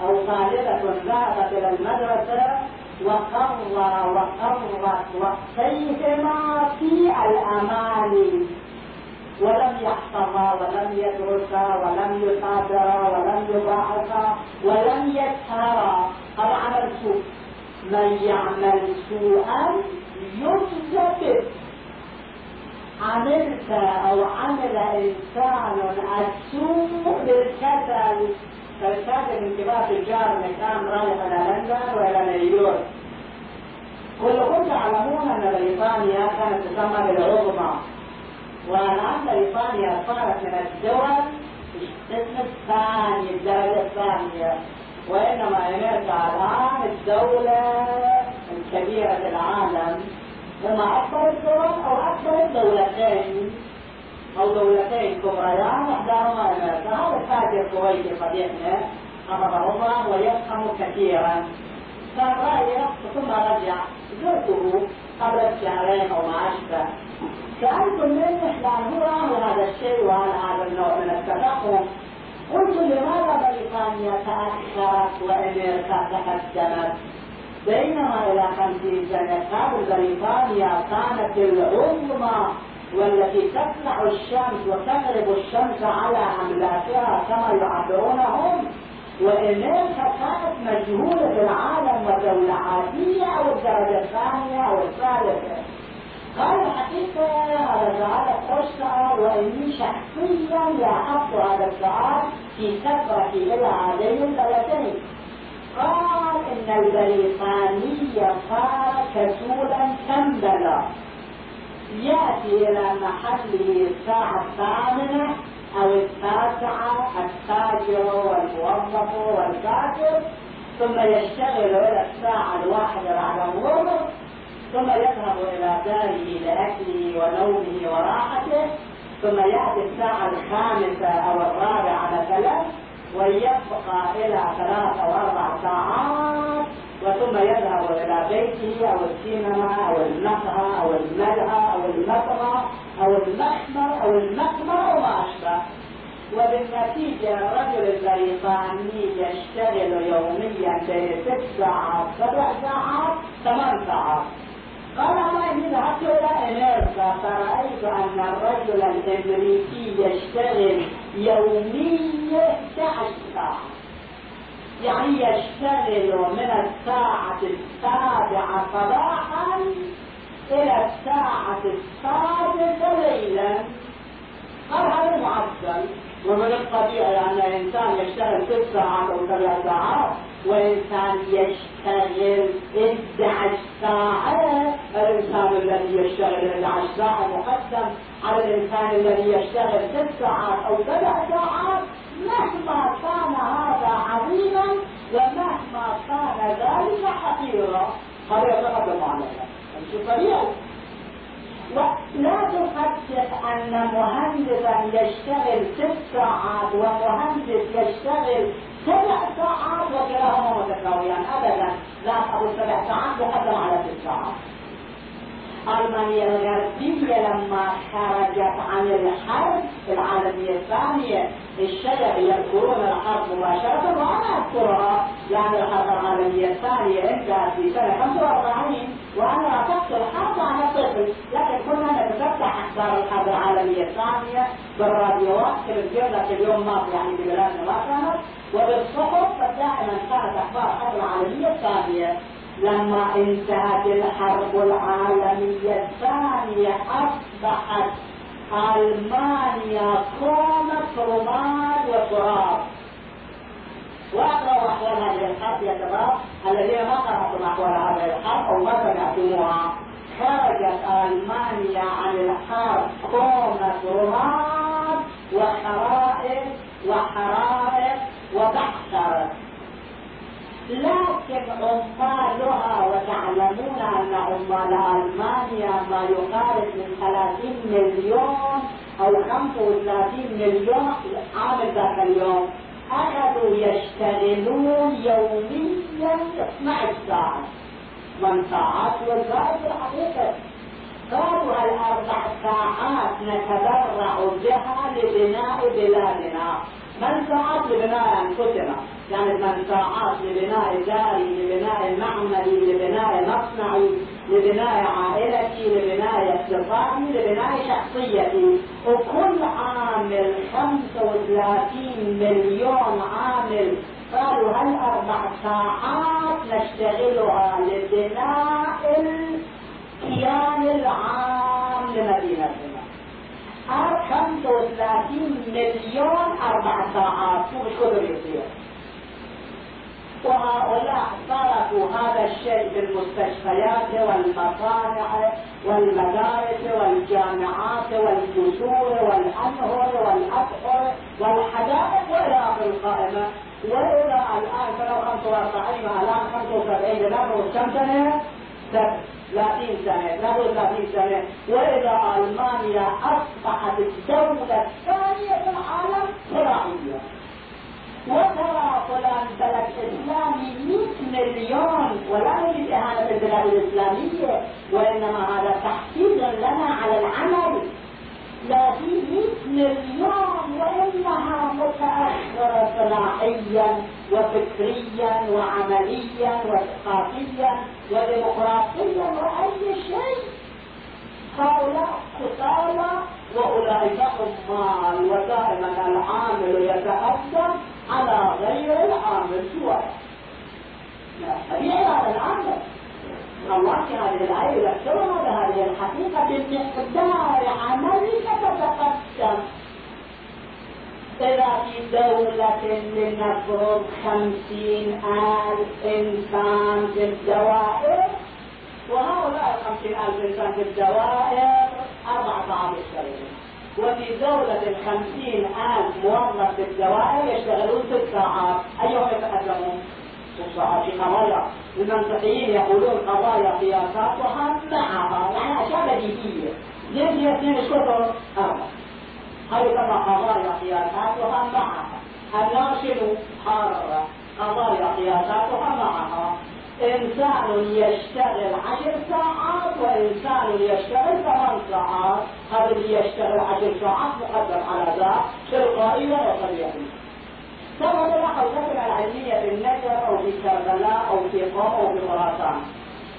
أو طالبة ذهبت إلى المدرسة وقررت سيرها في الأماني ولم يحفظها ولم يدرسها ولم يصادرها ولم يباحثها ولم يسهرها. قد عمل سوء، من يعمل سوءا يجزى به. عملت أو عمل إنسان السوء بالكسل، فالكسل انتباه الجار مكان رايح إلى لندن وإلى نيويورك. كلكم تعلمون أن بريطانيا كانت تسمى بالعظمى، والآن بريطانيا صارت من الدول القسم الثاني، الدرجة الثانية، وإنما أمريكا الآن الدولة الكبيرة في العالم، هما أكبر الدول أو أكبر الدولتين أو دولتين كبريان، إحداهما أمريكا والثانية الكويت صديقنا حفظهما ويفهم كثيرا. كان رايح ثم رجع، زرته قبل شهرين أو ما أشبه، سألت منه لأن هو عامل هذا الشيء وعن هذا النوع من التفاهم. قلت لماذا بريطانيا تأخرت وأمريكا تقدمت؟ بينما إلى 50 سنة قبل بريطانيا كانت العظمى والتي تطلع الشمس وتغرب الشمس على أملاكها كما يعبرونهم، وأمريكا كانت مجهولة في العالم ودولة عادية أو الدرجة الثانية أو الثالثة. قال حقيقة هذا سؤال أشعر وإني شخصيا لاحظت هذا السؤال في سفرتي إلى هذين البلدين. قال إن البريطانية صار كسولا تنبلا، يأتي إلى محله الساعة 8 أو 9 التاجر والموظف والكاتب، ثم يشتغل إلى الساعة 1 بعد الظهر، ثم يذهب إلى داره لأكله ونومه وراحته، ثم يأتي الساعة 5 أو 4 مثلا ويبقى إلى 3 أو 4 ساعات، وثم يذهب إلى بيته أو السينما أو المقهى أو الملهى أو المطرح أو المخمر أو المقمر وما أشبه. وبالنتيجة الرجل البريطاني يشتغل يوميا بين 6 ساعات 7 ساعات 8 ساعات. قال أنا إني ذهبت إلى أمريكا فرأيت أن الرجل الأمريكي يشتغل يوميا 10 ساعات، يعني يشتغل من الساعة 7 صباحا إلى الساعة 7 ليلا. قال هذا معدل، ومن الطبيعي أن الإنسان يشتغل 6 ساعات أو 7 ساعات، وإنسان يشتغل 11 ساعة. الإنسان الذي يشتغل 11 ساعة مقدم على الإنسان الذي يشتغل 6 ساعات أو 7 ساعات، مهما كان هذا عظيما ومهما كان ذلك حقيرا. قد يتقدم على ذلك، ولا تفكر أن مهندسا يشتغل 6 ساعات ومهندس يشتغل 7 ساعات وكلاهما متساويان أبدا. لا، أبو 7 ساعات مقدم على 6 ساعات. ألمانيا الغربية لما خرجت عن الحرب العالمية الثانية، الشعب يذكرون الحرب مباشرة وأنا أذكرها، يعني الحرب العالمية الثانية انتهت في سنة 45 وأنا رفضت الحرب وأنا طفل، لكن كنا نتفتح أخبار الحرب العالمية الثانية بالراديوات تلفزيونات اليوم ماضي يعني ببلادنا ما كانت، وبالصحف فدائما كانت أخبار الحرب العالمية الثانية. لما انتهت الحرب العالمية الثانية أصبحت ألمانيا كومة رماد وتراب. وأقرأوا أحوال هذه الحرب يا شباب الذين ما قرأتم أحوال هذه الحرب أو ما سمعتموها. خرجت ألمانيا عن الحرب كومة رماد وخرائط وحرائق وبحثر، لكن عمالها، وتعلمون أن عمال ألمانيا ما يقارب من 30 مليون أو 35 مليون عامل ذاك اليوم، أخذوا يشتغلون يوميا 12 ساعة من ساعات والزائد الحقيقة. قالوا ال4 ساعات نتبرع بها لبناء بلادنا، من ساعات لبناء أنفسنا، كانت منفعات لبناء داري، لبناء معملي، لبناء مصنعي، لبناء عائلتي، لبناء اقتصادي، لبناء شخصيتي. وكل عامل 35 مليون عامل قالوا هالاربع ساعات نشتغلها لبناء الكيان العام لمدينتنا. 35 مليون 4 ساعات، شو مش كثر يصير. وهؤلاء تركوا هذا الشيء في المستشفيات والمصانع والمدارس والجامعات والجسور والأنهر والأبحر والحدائق وإلى آخر القائمة. وإلى الآن سنة 75 نبرز كم سنة؟ 30 سنة، نبرز 30 سنة. وإلى ألمانيا أصبحت الدولة الثانية في العالم صناعية. وترى فلان بلد إسلامي 100 مليون، ولا يريد إهانة البلاد الإسلامية، وإنما هذا تحفيز لنا على العمل. لا في 100 مليون وإنها متأخرة صناعيا وفكريا وعمليا وثقافيا وديمقراطيا وأي شيء. هؤلاء قتالى وأولئك عمال، ودائما العامل يتقدم على غير العامل. سوى طبيعي هذا العامل. الله في هذه الآية يذكرنا بهذه الحقيقة بمقدار عملك تتقدم. إذا في دولة لنفرض 50,000 إنسان في الدوائر، وهؤلاء 50,000 إنسان في الدوائر 4 ساعات يشتغلون، وفي دولة 50,000 موظف في الدوائر يشتغلون 6 ساعات، أيهم يتقدمون؟ 6 ساعات في قضايا المنطقيين يقولون قضايا قياسات ومعها يعني أشياء بديهية. 2 + 2 = 4. هذه كما قضايا قياسات ومعها. الناشر حارة قضايا قياسات ومعها. إنسان يشتغل 10 ساعات وإنسان يشتغل 8 ساعات. هذا اللي يشتغل 10 ساعات مقدم على ذاك تلقائيا وطبيعيا. ثم تلاحظ الفترة العلمية في النجف أو في كربلاء أو في قم أو في خراسان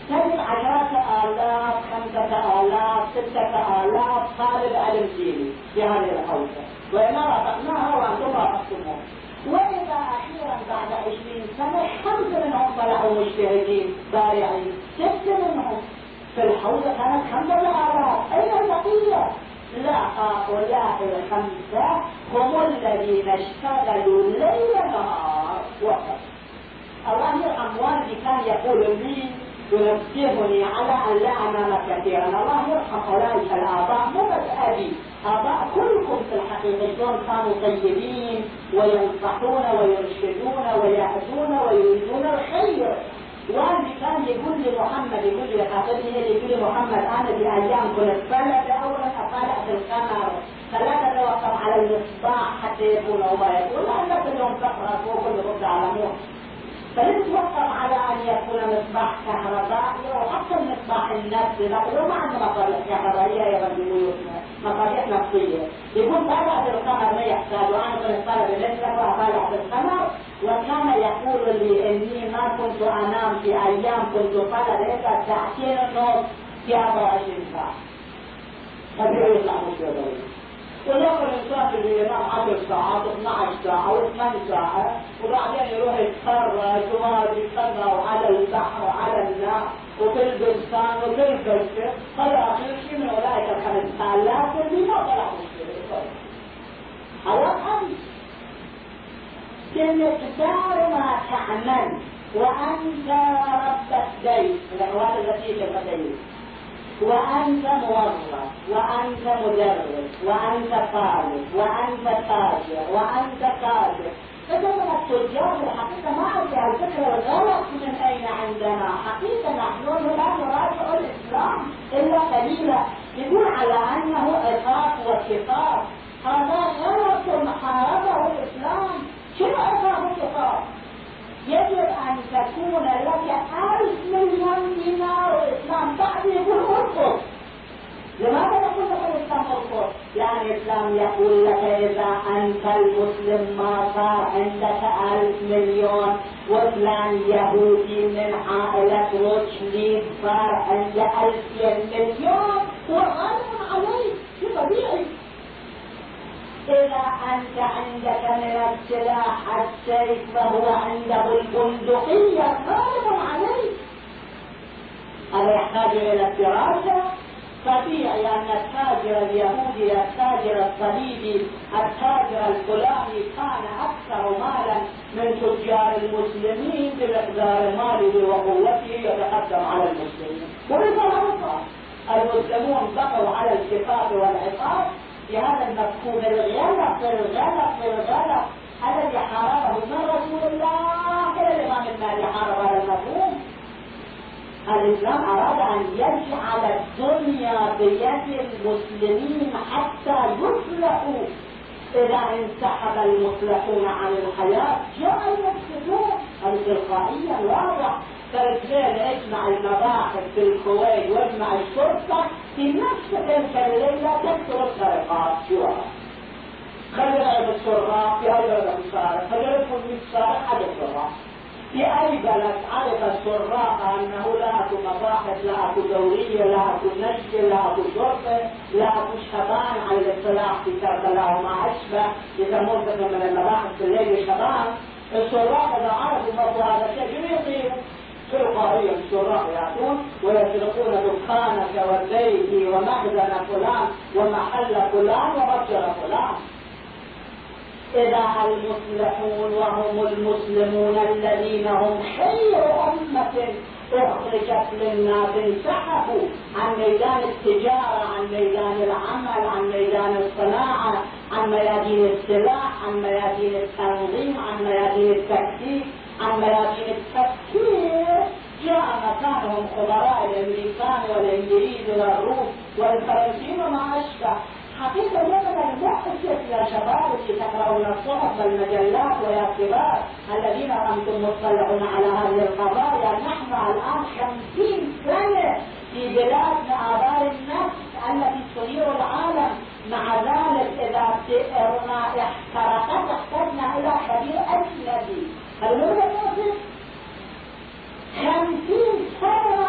تجد 10,000 5,000 6,000 طالب علم ديني في هذه الحوزة، وإن رفقناها وأنتم رفقتموها. وإذا أخيرا بعد 20 سنة 5 منهم طلعوا مجتهدين بارعين، 6 منهم في الحوزة كانت 5,000. أين البقية؟ لا، هؤلاء 5 هم الذين اشتغلوا ليل نهار وقت. الله يرحم والدي كان يقول لي ينبهني على أن لا أنام كثيرا. الله يرحم أولئك الآباء، مو بس أبي، آباء كلكم في الحقيقة كانوا طيبين وينصحون ويرشدون ويهدون ويريدون الخير. والدي كان يقول لمحمد، يقول لخاطبه، يقول لمحمد: أنا بأيام كنت بلد أولا أطالع في القمر، فلا تتوقف على المصباح حتى يكون الله يقول أنا كلهم كهرباء وكلهم تعلمون، فلنتوقف على أن يكون مصباح كهربائي أو حتى المصباح النفسي. نقول ما عندنا مصابيح كهربائية يا رب بيوتنا، مصابيح نفسية. يقول طالع في القمر ما يحتاج، وأنا كنت طالع بمثله وأطالع في القمر، وكان يقول لي إني ما كنت أنام في أيام كنت طالع إلا 2:30 في 24 ساعة. طبيعي يطلع مشكلة. ولكن الإنسان اللي ينام 10 ساعات 12 ساعة أو 8 ساعة وبعدين يروح يتفرج وما يتفرج على البحر وعلى النار وفي البستان وفي البستان. هذا أخير شيء من أولئك 5,000 اللي ما طلعوا مشكلة. هذا أمس بمقدار ما تعمل وأنت ربك دين الأحوال التي تبدين، وأنت موظف، وأنت مدرس، وأنت طالب، وأنت تاجر، وأنت قادر. فدول التجار الحقيقة ما أرجع الفكرة الغلط من أين عندنا. حقيقة نحن لا نراجع الإسلام إلا قليلا. يقول على أنه إطاق وشقاق، هذا غلط محاربه الإسلام. شنو إطاق وشقاق؟ يجب أن تكون لك 1000 مليون دينار. الإسلام بعد يقول أرقص. لماذا نقول لك الإسلام أرقص؟ لأن الإسلام يقول لك إذا أنت المسلم ما صار عندك 1000 مليون، وفلان يهودي من عائلة روتشليد صار عنده 2000 مليون، وغالب عليك في طبيعي. إذا أنت عندك من السلاح السيف فهو عنده البندقية، غالب عليك. هل يحتاج إلى الدراسة؟ طبيعي أن التاجر اليهودي، التاجر الصليبي، التاجر الفلاني كان أكثر مالا من تجار المسلمين بمقدار ماله وقوته يتقدم على المسلمين، وبالمناسبة المسلمون بقوا على الشقاق والعقاب بهذا المفهوم الغلط الذي حاربه من رسول الله إلى الإمام المهدي. حارب هذا المفهوم. الإسلام أراد أن يجعل الدنيا بيد المسلمين حتى يفلحوا. إذا انسحب المفلحون عن الحياة جاء المفسدون، التلقائية الواضحة. فبالتالي اجمع المباحث في الكويت واجمع الشرطة في نفس تلك الليلة تكثر السرقات. شو خلي السراق في أي بلد سارق، خلي الفلوس سارق على السراق في أي بلد. عرف السراق أنه لا أكو مباحث، لا أكو دورية، لا أكو نجدة، لا أكو شرطة، لا أكو شبان عن الاصطلاح في كربلاء وما أشبه، إذا مرتبط من المباحث في الليل شبان. السراق إذا عرفوا مطلوب هذا الشيء يطيروا تلقائيا، السراق يأتون ويسرقون دكانك والبيت ومخزن فلان ومحل فلان ومتجر فلان. إذا المصلحون وهم المسلمون الذين هم خير أمة أخرجت للناس انسحبوا عن ميدان التجارة، عن ميدان العمل، عن ميدان الصناعة، عن ميادين السلاح، عن ميادين التنظيم، عن ميادين التكتيك، عن ميادين التفكير. جاء مكانهم خبراء الأمريكان والإنجليز والروس والفرنسيين وما أشبه. حقيقة لمن يحسس يا شباب الذين تقرؤون الصحف والمجلات ويا كبار الذين أنتم مطلعون على هذه القضايا، نحن الآن 50 سنة في بلادنا آبار النفس التي تثير العالم. مع ذلك إذا سئرنا احترقت احتجنا إلى خبير أجنبي. هل نوصف 50 سنة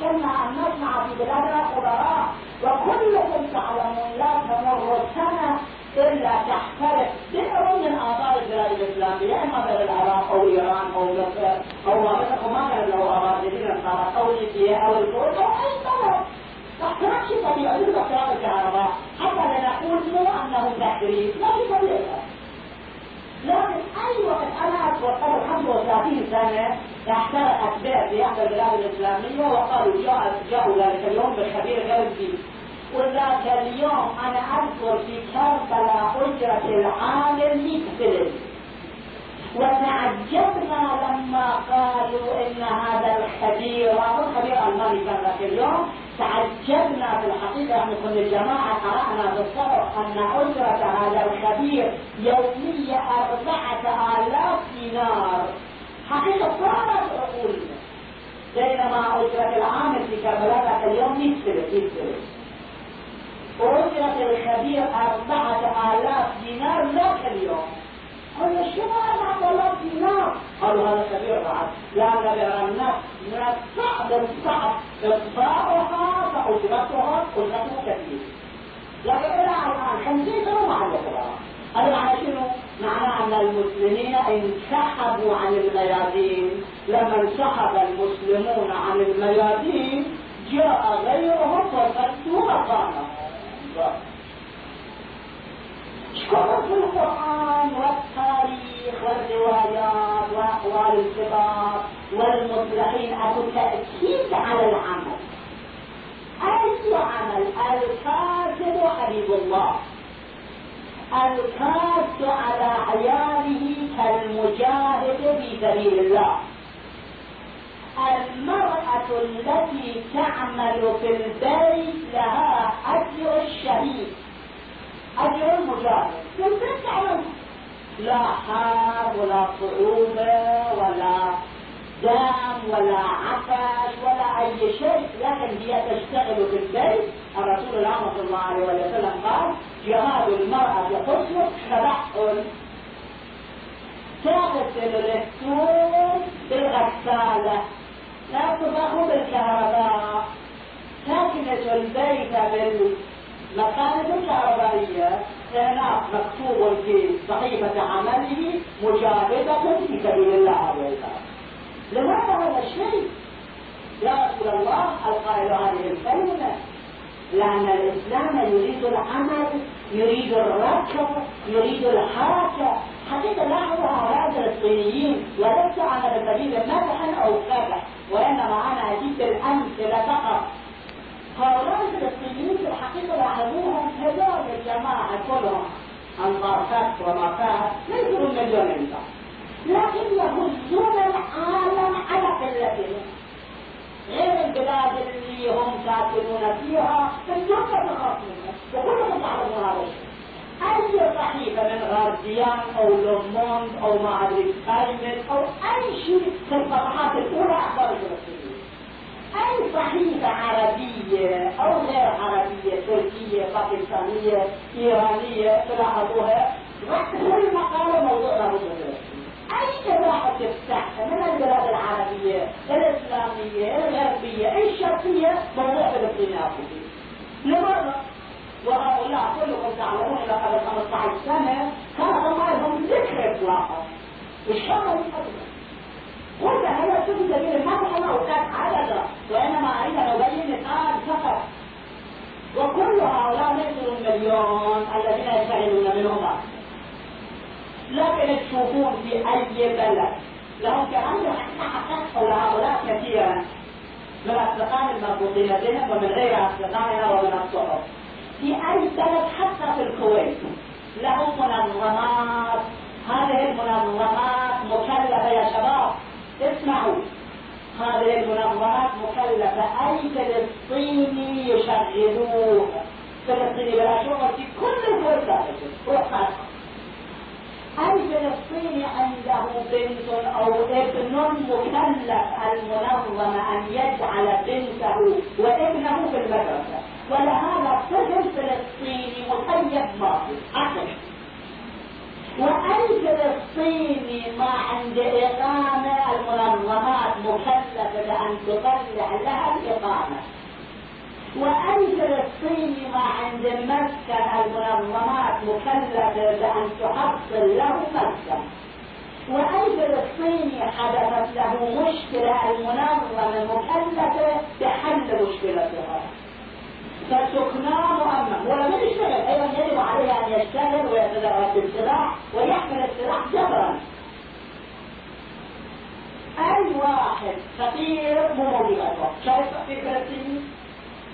تمكنا أن نصنع في بلادنا خبراء، وكلكم تعلمون لا تمر سنة إلا تحترق بئر من آبار البلاد الإسلامية، إما بلد العراق أو إيران أو مصر أو مصر وما كان له آبار جديدة الخارج أو ليبيا أو الكويت أو أي بلد. تحترق شيء طبيعي لتحترق الكهرباء، حتى لنقول مو أنه تحريف، لا شيء طبيعي. لكن أي وقت أنا أتوقع 35 سنة احترقت بئر في أحد البلاد الإسلامية وقالوا جاءوا ذلك اليوم بالخبير غربي. وذاك اليوم أنا أذكر في كربلاء أجرة العالم مثل، وتعجبنا لما قالوا إن هذا الخبير، والخبير ألماني كان ذاك اليوم. تعجبنا في الحقيقة أن كل الجماعة قرأنا بالصبر أن أجرة هذا الخبير يومية 4000 دينار. حقيقة صارت عقولنا، بينما أجرة العامل في كربلاء اليوم مثل أجرة الخبير 4000 دينار ذاك اليوم. قلنا شو هذا 4000 دينار؟ قالوا هذا خبير بعد، لأن بئر النفس من الصعب إطفاؤها فأجرتها كثير. لكن إلى الآن 50 سنة ما عندنا خبراء. هذا معناه شنو؟ معناه أن المسلمين انسحبوا عن الميادين. لما انسحب المسلمون عن الميادين جاء غيرهم وسدوا مكانهم. شكرا في القرآن والتاريخ والروايات وأقوال الكبار والمصلحين أكو تأكيد على العمل. أي عمل؟ الكاتب حبيب الله، الكاتب على عياله كالمجاهد في سبيل الله. المرأة التي تعمل في البيت لها أجر الشهيد، أجر المجاهد. يمكن تعلم لا حرب ولا صعوبة ولا دام ولا عطش ولا أي شيء، لكن هي تشتغل في البيت. الرسول الله صلى الله عليه وسلم قال: جهاد المرأة قسوة تبعل. تغسل الهدوم بالغسالة، لا تضغط بالكهرباء. ساكنة البيت بالمقالب الكهربائية هناك مكتوب في صحيفة عمله: مجاهدة في سبيل الله. لماذا هذا الشيء يا رسول الله القائل هذه الكلمة؟ لأن الإسلام يريد العمل، يريد الركض، يريد الحركة. حقيقة لا هو أراد الصينيين، ولست على سبيل مدح أو قبح، وإنما أنا أجيب الأمثلة فقط. هؤلاء الفلسطينيين في الحقيقة لاحظوهم هزار الجماعة كلهم أنصار فتح ومكاه ليسوا مليون إنسان، لكن يهزون العالم على قلتهم. غير البلاد اللي هم ساكنون فيها الجملة الخاطئة وكلهم تعرضون هذا الشيء. أي صحيفة من غارديان أو لوموند أو ما أدري تايمز أو أي شيء في الصفحات الأولى أخبار الفلسطينيين، أي صحيفة عربية أو غير عربية، تركية، باكستانية، إيرانية، تلاحظوها كل مقالة موضوعها مجرد. أي واحد يفتحها من البلاد العربية، الإسلامية، الغربية، الشرقية، موضوع فلسطيني أفريقي. لماذا؟ وهؤلاء كلهم تعلمون لقبل 15 سنة كان ضمائرهم ذكر إطلاقا، والشر الأكبر. قلت هذا سبب سبيل المدحمة وكان عددا، وإنما أريد أن أبين الآن فقط. وكل هؤلاء ليسوا المليون الذين يشتغلون منهم، لكن تشوفون في أي بلد لهم كأنه حقق حول هؤلاء كثيرا من أصدقائنا المربوطين لديهم ومن غير أصدقائنا ومن الصحف. في أي بلد حتى في الكويت لهم منظمات، هذه المنظمات مكلفة يا شباب. اسمعوا، هذه المنظمات مكلفة أي فلسطيني يشغلوه، فلسطيني بلا شغل في كل البلدان وخاصة أي فلسطيني عنده بنت أو ابن مكلف المنظمة أن يجعل بنته وابنه في المدرسة، ولهذا طفل فلسطيني مخيب ماضي عقل. وأي فلسطيني ما عند إقامة المنظمات مكلفة بأن تطلع لها الإقامة، وأي فلسطيني ما عند مسكن المنظمات مكلفة بأن تحصل له مسكن، وأي فلسطيني حدثت له مشكلة المنظمة مكلفة بحل مشكلتها. فالسكناء مؤمن ولا من يشتغل، أيضا يجب عليه أن يشتغل ويتدرس السلاح ويحمل السلاح جبرا. أي واحد فقير ممولياته شايف فقير فلسطيني؟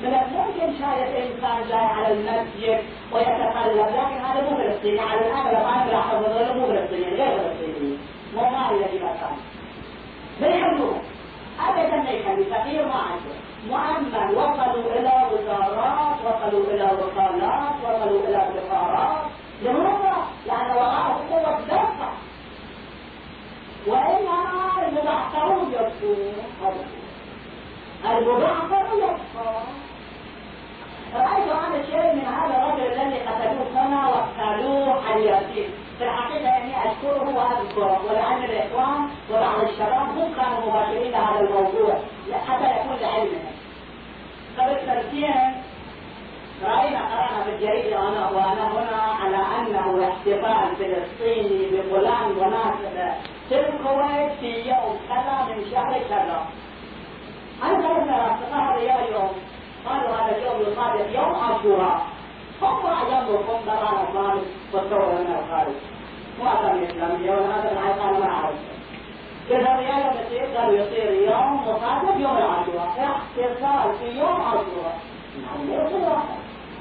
من الممكن شايف إنسان جاي على المسجد ويتقلب، لكن هذا مو فلسطيني على الأغلب. أنا لاحظ هذا مو فلسطيني، غير فلسطيني، مو مالي الذي مكان بيحملوه أبدا، ما يخلي فقير ما عنده مؤمن. وصلوا إلى وزارات، وصلوا إلى وكالات، وصلوا إلى سفارات. لماذا؟ لأن وراءه قوة دفع، وإنما المبعثرون يدفعون. المبعثرون يدفعون. رأيت أنا شيء من هذا الرجل الذي قتلوه هنا وقتلوه حياتي. في الحقيقة إني أشكره وأذكره، ولعل الإخوان وبعض الشباب هم كانوا مباشرين على الموضوع حتى يكون لعلمنا. قبل سنتين رأينا قرأنا في الجريدة وأنا هنا على أنه احتفال فلسطيني بفلان مناسبة في الكويت في يوم كذا من شهر كذا. أنا قلنا أصدقاء هذا يوم، قالوا هذا اليوم يصادف يوم عاشوراء. هم أعجبكم درانا الظالم والثورة من الخارج مواطن الإسلامية، وهذا العيقان ما أعرفه كذا ريالة بسيط. قالوا يصير يوم مصادف يوم العاشوراء، احتفال في يوم عاشوراء.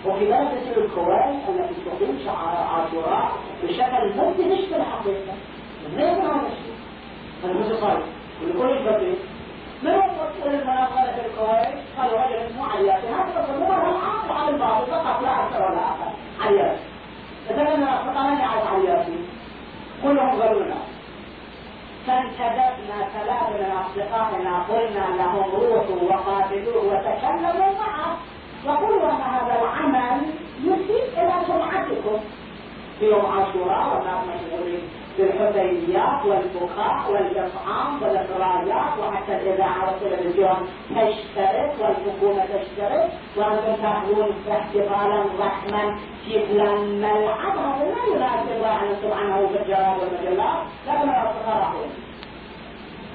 وفي بلد مثل الكويت التي تقيم شعار عاشوراء بشكل مدهش في الحقيقة غير هذا الشيء المتقارب ولكل البطيء. من يقول المناقلة في الكويت؟ قالوا رجل اسمه عياتي، هذا تصموها العاصر على البعض فقط لا أكثر ولا أقل. عياتي إذا أنا أصدقائي عن عياتي كلهم غلونا. كان شددنا كلامنا أصدقائنا قلنا لهم روحوا وقابلوه وتكلموا معه وقلوا أن هذا العمل يسيء إلى سمعتكم. في يوم عاشوراء ونحن مشغولين بالحفريات والبكاء والإطعام والإخراجات، وحتى الإذاعة والتلفزيون تشترك والحكومة تشترك، وأنتم تعملون احتفالا ضخما في فلان ملعب. هذا لا يناسب أن نكتب عنه في الجرائد والمجلات، لكن الأصدقاء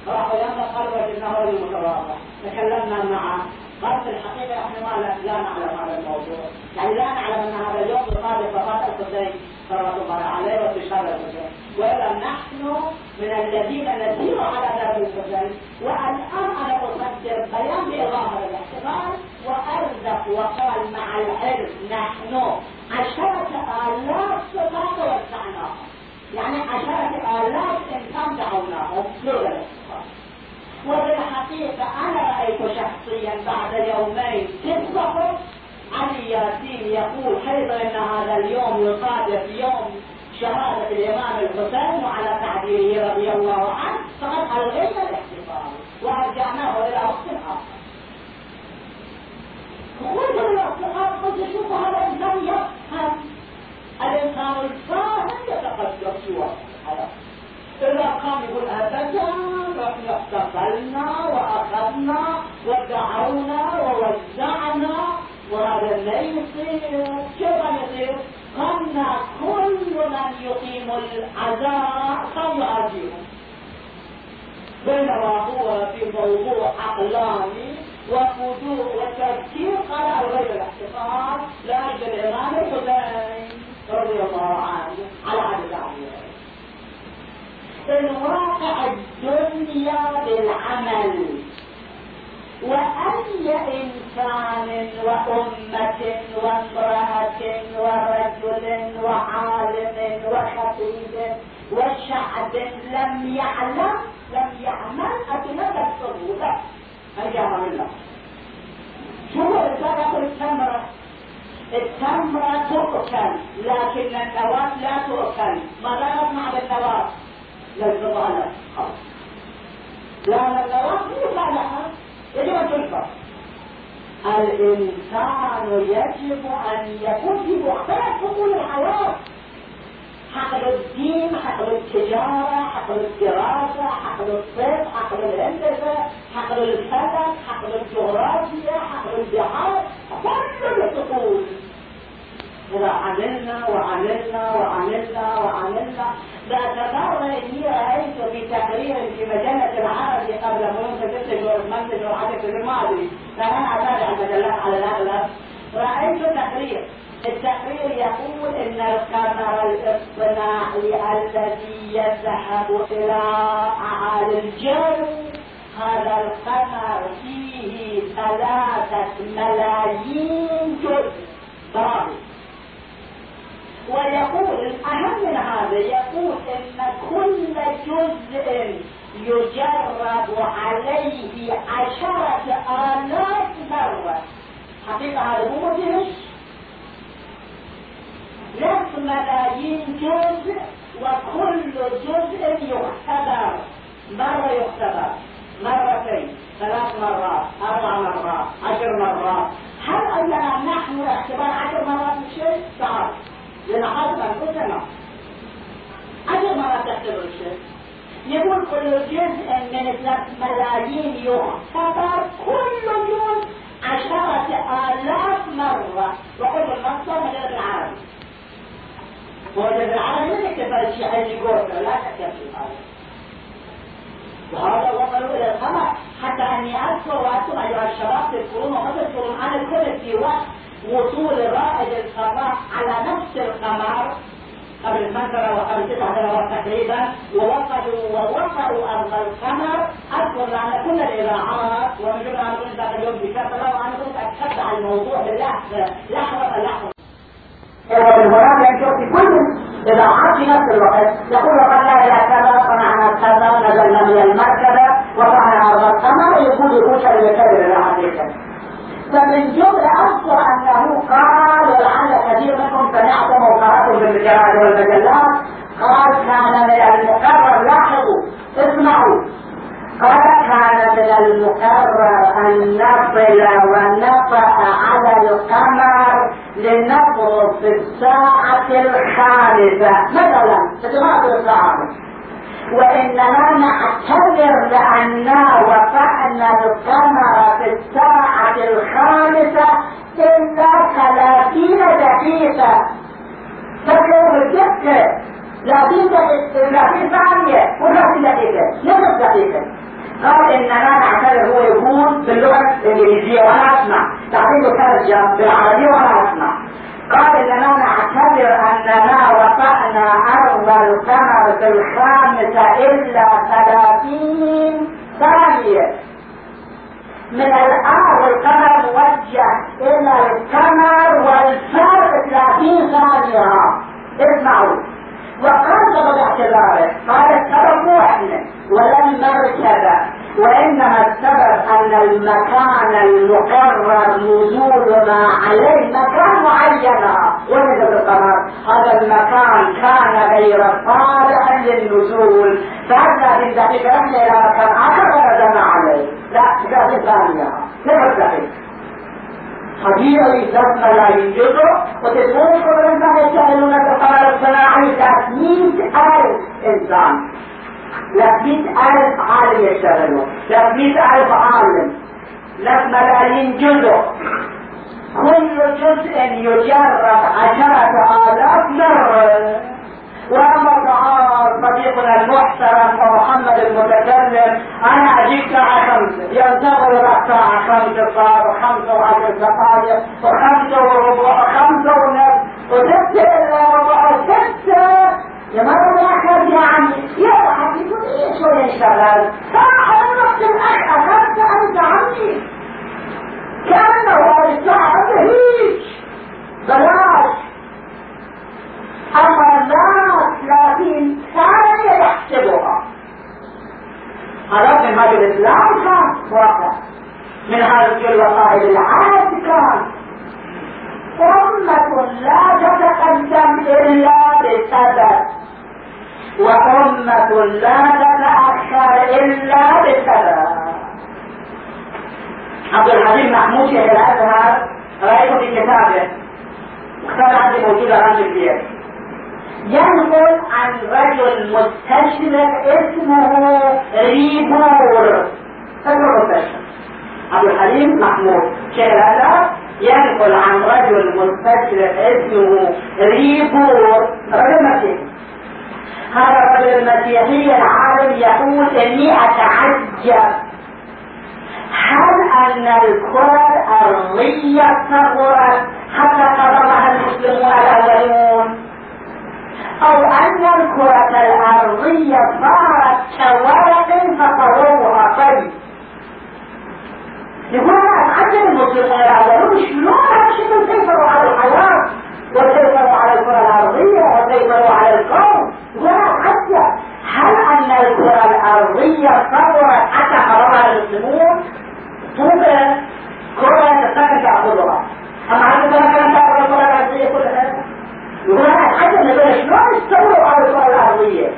راحوا ينتقلوا بالنهار المتواضع. تكلمنا معه قال في الحقيقة احنا لا نعلم هذا الموضوع، يعني لا نعلم ان هذا اليوم يقابل فقط الحسين صلوات الله عليه وانتشار الحسين، وإلا نحن من الذين نسير على ذات الحسين. والآن انا أقدر بيان بإضافة الاحتمال وأرزق وقال مع العرف نحن 10,000 صفات وزعناها، يعني 10,000 انسان دعوناهم لولا الاحتفال. وبالحقيقة أنا رأيت شخصيا بعد يومين بالضبط علي ياسين يقول حيث أن هذا اليوم يصادف يوم شهادة الإمام الحسين وعلى تعبيره رضي الله عنه فقد ألغينا الاحتفال وأرجعناه إلى وقت آخر. وقلت للأصدقاء قد يشوف هذا الإنسان يفهم، الإنسان الفاهم يتقدم في وقت هذا. الأرقام يقول أبدا رحنا احتفلنا وأخذنا ودعونا ووزعنا وهذا لا يصير. كيف يصير؟ قلنا كل من يقيم العزاء فليعزه، بينما هو في موضوع عقلاني وخضوع وتفكير قال أولي الاحتفال لأجل الإمام الحسين رضي الله عنه على عدد عميره. الواقع الدنيا بالعمل، وأي إنسان وأمة وامرأة ورجل وعالم وخطيب وشعب لم يعلم لم يعمل أبناء الصدولة أجاب الله. شو الفرق؟ التمرة تؤكل لكن النواة لا تؤكل. ماذا نصنع بالنواة؟ للبطالة خاص، لأن النواة يبقى لها يجب أن تنفر. الإنسان يجب أن يكون في مختلف حقول الحياة، حقل الدين، حقل التجارة، حقل الدراسة، حقل الطب، حقل الهندسة، حقل الفلك، حقل الجغرافيا، حقل البحار، كل الحقول. إذا عملنا ذات مرة إني رأيت في تقرير في مجلة العربي قبل منذ 6 شهور عدد الماضي، فأنا أتابع المجلات على الأغلب. رأيت التقرير يقول إن القمر الاصطناعي الذي يذهب إلى أعالي الجو هذا القمر فيه 3 ملايين جزء ضربي. ويقول الأهم من هذا يقول إن كل جزء يجرب عليه 10,000 مرة. حقيقة هذا مو مدهش، 3 ملايين جزء وكل جزء يختبر مرة، يختبر مرتين، 3 مرات، 4 مرات، 10 مرات. هل أننا نحن اختبار 10 مرات بشيء؟ صعب، لأن حاضر أنفسنا 10 مرات تختبر الشيء. يقول كل جزء من 3 ملايين يختبر كل يوم 10,000 مرة. وقل المصدر مجلد العربي، ومجلد العربي لا تكتبر الشيء عندي جوردة لا تكتبر. وهذا وصلوا إلى الخمر حتى أني أذكر وأنتم أيها الشباب تذكرون وما تذكرون عن الكل في وقت وصول رائد القمر على نفس القمر قبل فترة وقبل 9 سنوات تقريبا، ووقعوا أرض القمر. أذكر على كل الإذاعات ومن جملة أن كنت ذاك اليوم بكثرة وأنا كنت أتحدث عن الموضوع باللحظة لحظة. المراد أن تؤتي كل الإذاعات في نفس الوقت يقول لقد لا كذا صنعنا كذا نزلنا من المركبة وقعنا أرض القمر ويقول يقوشا ليكبر العقيدة. فمن جملة أذكر أنه قال ولعل كثير منكم سمعتم وقرأتم بالجرائد والمجلات قال كان من المقرر، لاحظوا اسمعوا، قد كان من المقرر أن نصل ونطأ على القمر لنقرب في الساعة الخامسة مثلا في غضب الساعة، وإنما نعتبر لأننا وقعنا القمر في الساعة الخامسة إلا 30 دقيقة. فكروا الدقة 30 ثانية و30 دقيقة نصف دقيقة. قال إننا نعتبر هو يقول باللغة الإنجليزية وأنا أسمع، تعطيه ترجمة بالعربية وأنا أسمع. قال إننا نعتبر أننا وقعنا أرض القمر في الخامسة إلا 30 ثانية. من الآن القمر موجه إلى القمر والفرق 30 ثانية. اسمعوا، وقال قبل اعتباره قال السبب هو احنا ولا المركبة، وانما السبب ان المكان المقرر نزولنا عليه مكان معين، ونزل القمر هذا المكان كان غير صالح للنزول، فهذا من دقيقة احنا الى مكان اخر ونزلنا عليه. لا دقيقة ثانية نفس دقيقة حقيقي لسنا لا ينجزه، وتدمون قبلنا يشعلون تقال الصناعي 300,000 إنسان، 300,000 عالم يشتغلون، 300,000 عالم لسنا لا ينجزه، كل جزء يجرب 10,000 مرة. وأما تعالى صديقنا المحترم ومحمد المتكلم أنا أجيب الساعة 5، ينتظر الساعة 5:10 و5:15 و6:45. يا مرة أخر يعني يبقى يقول إيه شو يشتغل ساعة الوقت الأخر سألت عني كأنه هو الساعة هيج بلاش. أما الناس 30 ثانية يحسبوها. هذا من هذه الإسلام كان واقع، من هذه الوقائع العادة كان أمة لا تتقدم إلا بسبب، وأمة لا تتأخر إلا بسبب. عبد الحليم محمود شيخ الأزهر رأيته في كتابه مختار عندي موجودة عندي البيت، ينقل عن رجل مستشرق اسمه ريبور عبد الحليم محمود شهادة، ينقل عن رجل مستشرق اسمه ريبور رجل مسيحي. هذا الرجل المسيحي العالم يقول اني اتعجب هل ان الكرة الارضية صغرت حتى قدمها المسلمون الاولون، أو أن الكرة الأرضية صارت كورق فطروها طيب. يقول أنا أتعجب المسلمون الأولون شلون شكل سيطروا على الحياة وسيطروا على الكرة الأرضية وسيطروا على الكون. يقول أنا أتعجب هل أن الكرة الأرضية صارت حتى حرمها المسلمون؟ طوب كرة تستمر تأخذها، أما عندما كانت تأخذ الكرة الأرضية كلها. يقول أنا أتعجب شلون استولوا على الكرة الأرضية؟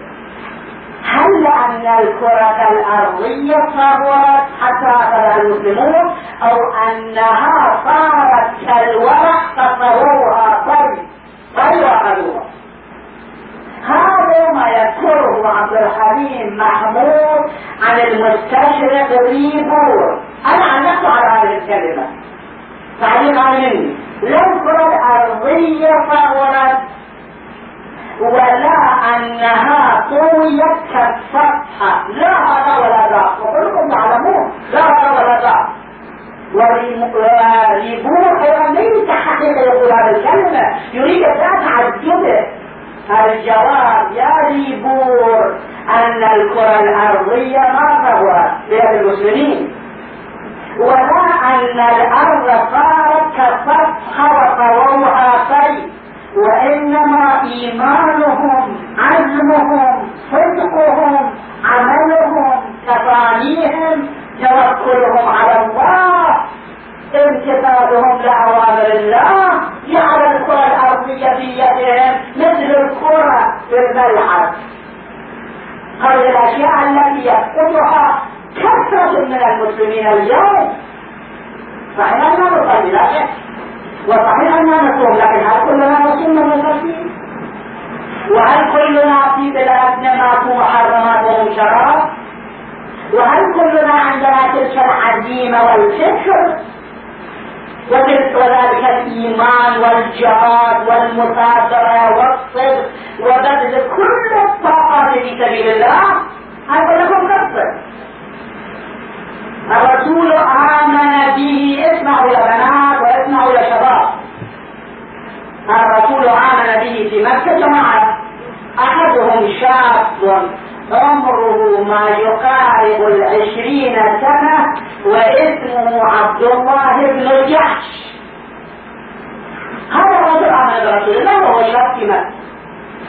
هل أن الكرة الأرضية صارت حتى أخذها المسلمون، أو أنها صارت كالورق فصروها طيب وأخذوها؟ هذا ما يذكره عبد الحليم محمود عن المستشرق ريبور. أنا علقت على هذه الكلمة تعليق مني، لا الكرة الأرضية صارت ولا أنها طويت كالسطح، لا هذا ولا ذا، وكلكم تعلمون لا هذا ولا ذا. وريبور أيضا ليس حقيقة يقول هذه الكلمة، يريد ذات عجبه. الجواب يا ريبور أن الكرة الأرضية ما صورت بيد المسلمين، ولا أن الأرض صارت كالسطح وطووها شيء، وإنما إيمانهم عزمهم صدقهم عملهم تفانيهم توكلهم على الله امتثالهم لأوامر الله جعل الكرة الأرضية بيدهم مثل الكرة في الملعب. هذه الأشياء التي يفقدها كثرة من المسلمين اليوم. صحيح أننا نصلي لك وصحيح أننا نصوم، لكن هل كلنا نصوم ونصلي؟ وهل كلنا في بلادنا ماكو محرمات ومنكرات؟ وهل كلنا عندنا تلك العزيمة والفكر وذلك الإيمان والجهاد والمصادرة والصدق وبذل كل الطاقة في سبيل الله؟ هذا لكم قصر. الرسول آمن به. اسمعوا يا بنات واسمعوا يا شباب، الرسول آمن به في مكة جماعة، أحدهم شاب عمره ما يقارب 20 سنة واسمه عبد الله بن الجحش. هذا الرجل آمن برسول الله وهو شاب في مكة.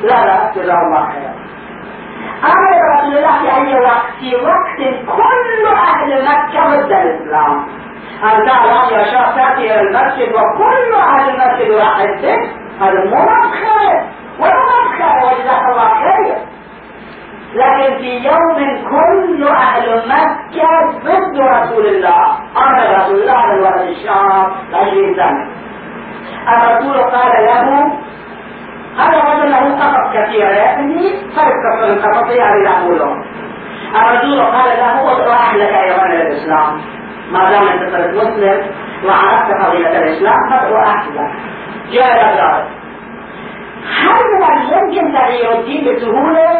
لا جزاه الله خيرا. آمن برسول الله في أي وقت؟ في وقت كل أهل مكة ضد الإسلام. أنت الآن يا شاب تأتي إلى المسجد وكل أهل المسجد واحد ضد، هذا مو مسخرة ولا مسخرة، وجزاه الله خيرا. لكن في يوم كل أهل مكة ضد رسول الله. أمر رسول الله على الولد الشاب 20 سنة. الرسول قال له هذا الرجل له قصص كثيرة، يعني فلسفة من قصصي على يقولون. الرسول قال له ادعو أهلك أيضا إلى الإسلام، ما دام أنت صرت مسلم وعرفت فضيلة الإسلام فادعو أهلك. جاء إلى ذلك. هل يمكن تغيير الدين بسهولة؟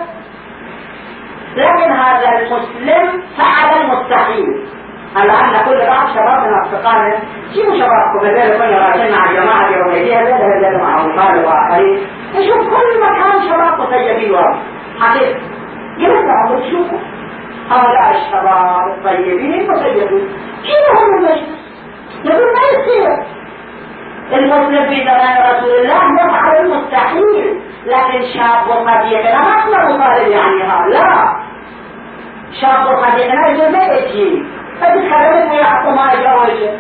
لكن هذا المسلم فعل المستحيل. الآن نقول لبعض شبابنا أصدقائنا شوفوا شبابكم بدل كنا راجعين مع جماعة يوميديها بدل مع أطفال وآخرين، نشوف كل مكان شبابكم طيبين ورد حقيقة يمتعوا تشوفوا هؤلاء الشباب الطيبين المطيبين كلهم المجلس. يقول ما يصير المسلم في زمان رسول الله يفعل المستحيل، لكن شاب وقديقنا ما أصلا مطالب يعنيها، لا شاب وقديقنا جميعتي فبالخلال يحكم أجواجه.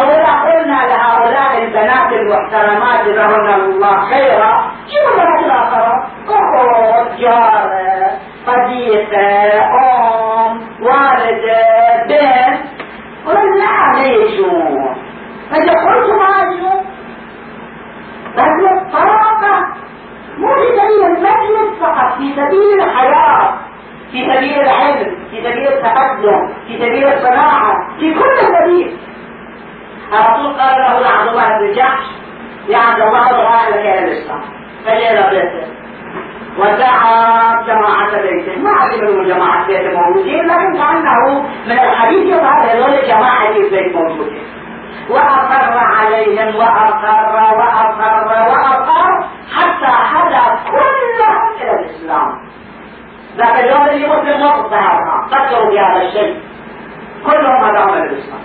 أولا قلنا لهؤلاء البنات المحترمات جزاهن الله خيرا شو البنات الآخرة؟ أخت، جارة، صديقة، أم، والدة، بنت، ولا ليشون فإذا قلتم عاجلوا بذل الطاقة مو في سبيل المجلس فقط، في سبيل الحياة، في سبيل العلم، في سبيل التقدم، في سبيل الصناعة، في كل سبيل. الرسول قال له عبد الله بن جحش يا عبد الله ادعو لك يا الإسلام. فجاء بيته ودعا جماعة بيته، ما علموا جماعة بيته موجودين لكن كأنه من الحديث يظهر هذول جماعة البيت موجودين، وأقر عليهم وأقر وأقر وأقر حتى حدا كلهم إلى الإسلام. ذاك اليوم اللي مسلم وقت ظهرها فكروا بهذا الشيء كلهم هداهم إلى الإسلام.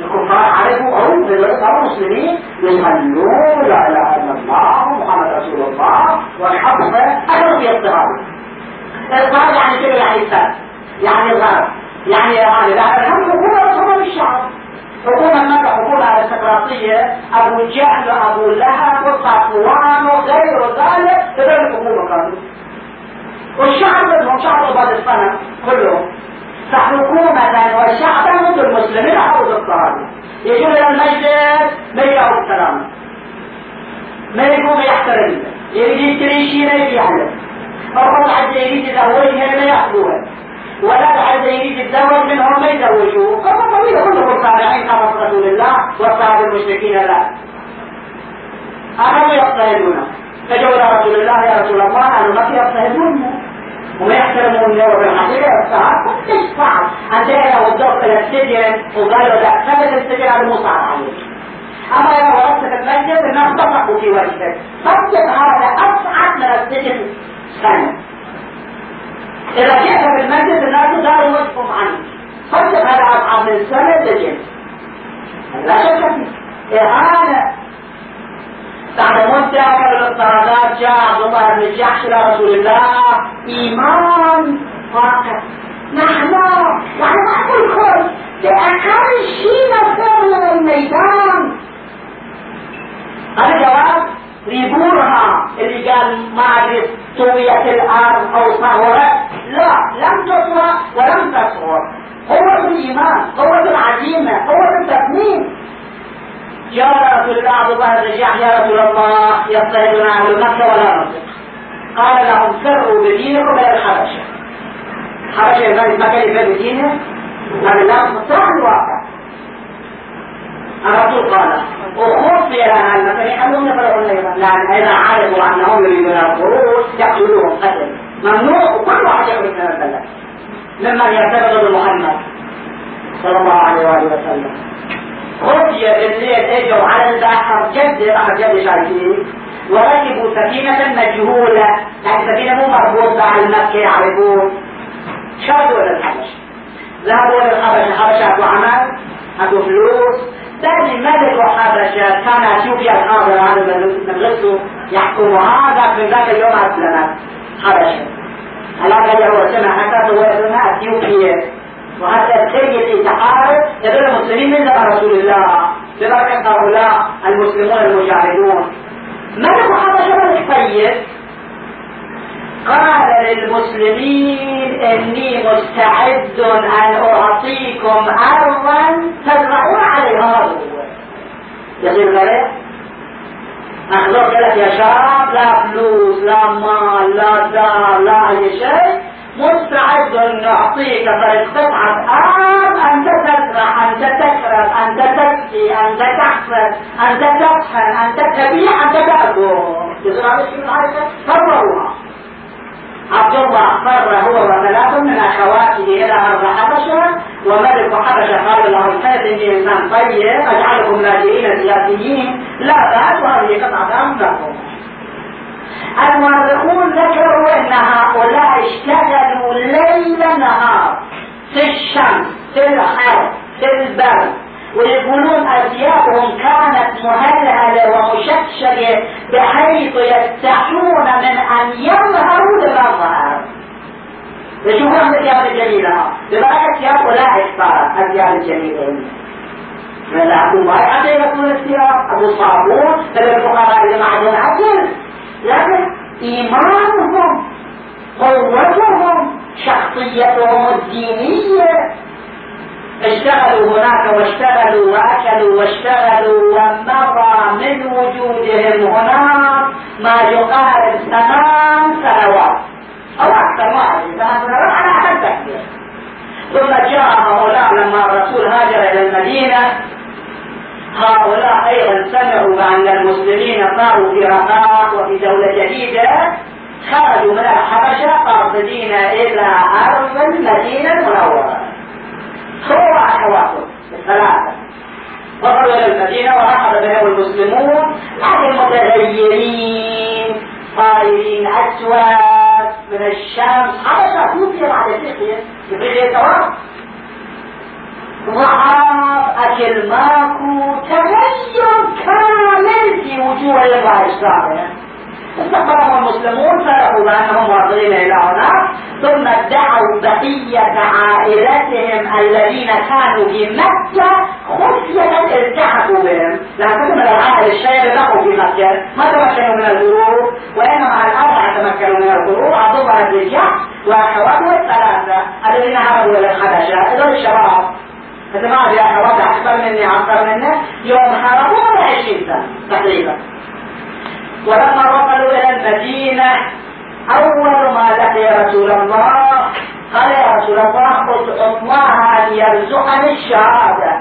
الكفار عرفوا أو صاروا مسلمين يصلون لا إله إلا الله محمد رسول الله والحفظ أخذوا في اضطراب. اضطراب يعني شنو؟ يعني سد، يعني غرب، يعني إرهاب. لا إرهاب هو رسول الشعب، حكومة مكة حكومة أرستقراطية، أبو جهل وأبو لهب وصفوان وغير ذلك تدرك حكومة كاملة، والشعب منهم شعب عباد الصنم كلهم. فحكومة وشعبا ضد المسلمين أو ضد الطهارة يجون إلى المجلس ما يقعوا السلام، ما يقوم يحترم، يريد يشتري شيء ما يعلم، أو حد يريد يزوجها ما يأخذوها، ولا حد يريد يتزوج منهم ما يزوجوه. قصة طويلة كلهم صادعين خلف رسول الله وصاحب المشركين لا أخذوا يضطهدونه. فجاءوا إلى رسول الله يا رسول الله قالوا ما في يضطهدونه وما يحترمونه وبالحقيقة يضطهد كنت تشفع أنت لو ودوك إلى السجن وقالوا لا ثبت السجن على المصعب عليك، أما لو وصلت المسجد الناس ضحكوا في وجهك فجد هذا أصعب من السجن سنة. إذا جئت بالمجلس الناس داروا وجههم عنك فجد هذا أصعب من السنة السجن لا شك فيه إهانة. بعد مدة من الاضطرابات جاء عبد الله بن الجحش إلى رسول الله إيمان فاقد. نحن وعلى الكل بأقل شيء نصر من الميدان. هذا جواب ريبورها اللي قال ما أدري طويت الأرض أو صهرت لا لم تصنع ولم تصغر. قوة الإيمان، قوة العزيمة، قوة التكميم. يا رسول الله، أبو بكر الرجاح: يا رسول الله، يصطهدنا أهل مكة ولا نصدق. قال لهم: سروا بدينكم إلى الحبشة. الحبشة كانت مكة في المدينة، قال لهم مطلع الواقع. الرسول قال: وخفي لنا المكان يحلون يفرقون اليمن، لأن إذا عرفوا أنهم ينافقون يقتلوهم قتلا ممنوع، وكل واحد يخرج من البلد ممن يرتبط بمحمد صلى الله عليه وآله وسلم. خفي بالليل اجوا على البحر، جد شايفين، وركبوا سفينة مجهولة، لأن السفينة مو مربوطة على المكة يعرفون. شادوا إلى الحبشة، ذهبوا إلى الحبشة. الحبشة أكو عمل، أكو فلوس. ثاني ملك وحبشة كان أثيوبيا الحاضر هذا مجلسه يحكم، هذا من ذاك اليوم أسلمت حبشة. هذا هو سمع حتى هو اسمها أثيوبيا، وهذا سيد تحارب يدل المسلمين إلا رسول الله ببركة هؤلاء المسلمون المجاهدون. ملك وحبشة ملك طيب، قال للمسلمين: إني مستعد أن أعطيكم أرضا تزرعون عليها ربوة. يصير ذلك؟ أخذوا لك يا شاب، لا فلوس لا مال لا دار لا أي شيء، مستعد أن نعطيك قطعة أرض أنت تزرع، أنت تكرم، أنت تكفي، أنت تحفظ، أنت تطحن، أنت تبيع، أنت تأكل. يزرع لك من عائشة فضروها. عبد الله فر هو وثلاث من أخواته إلى أرض حبشة، وملك حبشة قال لهم: هذه إنسان طيب أجعلكم لاجئين سياسيين، لا بأس، وهذه قطعة أرض لكم. المؤرخون ذكروا أن هؤلاء اشتغلوا ليل نهار في الشمس في الحر في البرد، ويقولون أثيابهم كانت مهلهلة ومشكشكة بحيث يستحون من أن يظهروا للمظهر. يشوفون الأثياب الجميلة، ببقى أثياب ولا إخبار أثياب الجميلة. ماذا أقول؟ أبي يكون الأثياب أبو صابون للفقراء اللي معهم عدل، لكن إيمانهم، قوتهم، شخصيتهم الدينية. اشتغلوا هناك واشتغلوا وأكلوا واشتغلوا، ومضى من وجودهم هناك ما يقارب 8 سنوات أو أكثر، على أحد تكبير. ثم جاء هؤلاء لما الرسول هاجر إلى المدينة، هؤلاء أيضا سمعوا بأن المسلمين صاروا في رخاء وفي دولة جديدة، خرجوا من الحبشة قاصدين إلى أرض المدينة المنورة. هو أخواته الثلاثة وصلوا إلى المدينة، ورحب بهم المسلمون لكن متغيرين صايرين أسود من الشمس. حبشة توفي بعد فقية بقية تراب، ضعاف، أكل ماكو، تغير كامل في وجوه البشر. استقبلهم المسلمون، فرحوا بأنهم واصلين إلى هناك، ثم ادعوا بقية عائلتهم الذين كانوا في مكة خفية التحقوا بهم، لأنهم من العائل الشيء لقوا في مكة ما تمكنوا من الظروف، وإنما الأربعة تمكنوا من الظروف: عبد الله بن الجحش وأخواته الثلاثة الذين هربوا إلى الحبشة. هذول الشباب فسمعوا يا أخواتي أكثر مني أكثر منك، يوم هربوا 20 سنة تقريبا. ولما وصلوا إلى المدينة أول ما لقي رسول الله قال: يا رسول الله، قلت الله أن يرزقني الشهادة.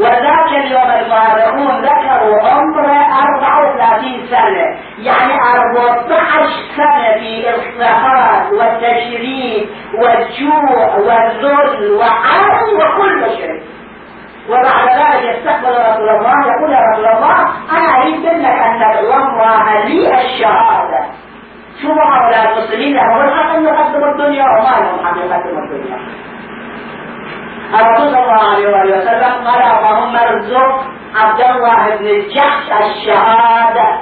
وذاك اليوم المؤرخون ذكروا عمره 34 سنة، يعني 14 سنة في الصحراء والتشريد والجوع والذل وعرض وكل شيء. وبعد ذلك استقبل رسول الله يقول: يا رسول الله، أنا أريد منك أن تتوضع لي الشهادة. شو هؤلاء المسلمين لهم الحق أن يقدموا الدنيا، وما لهم حق يقدموا الدنيا. الرسول صلى الله عليه وسلم قال: اللهم ارزق عبد الله بن الجحش الشهادة.